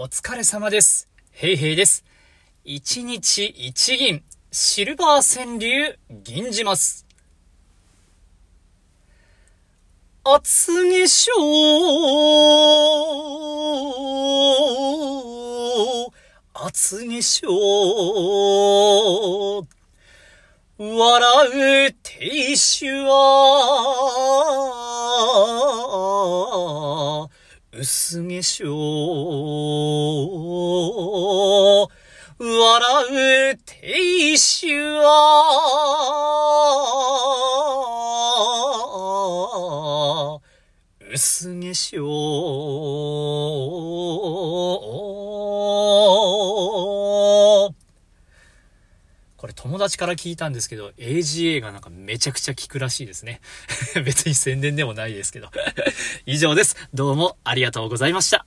お疲れ様です。ヘイヘイです。一日一銀、シルバー川柳、吟じます。厚化粧、厚化粧、笑う亭主は、薄化粧、笑う亭主は、薄化粧。これ友達から聞いたんですけど、AGA がなんかめちゃくちゃ効くらしいですね。別に宣伝でもないですけど。以上です。どうもありがとうございました。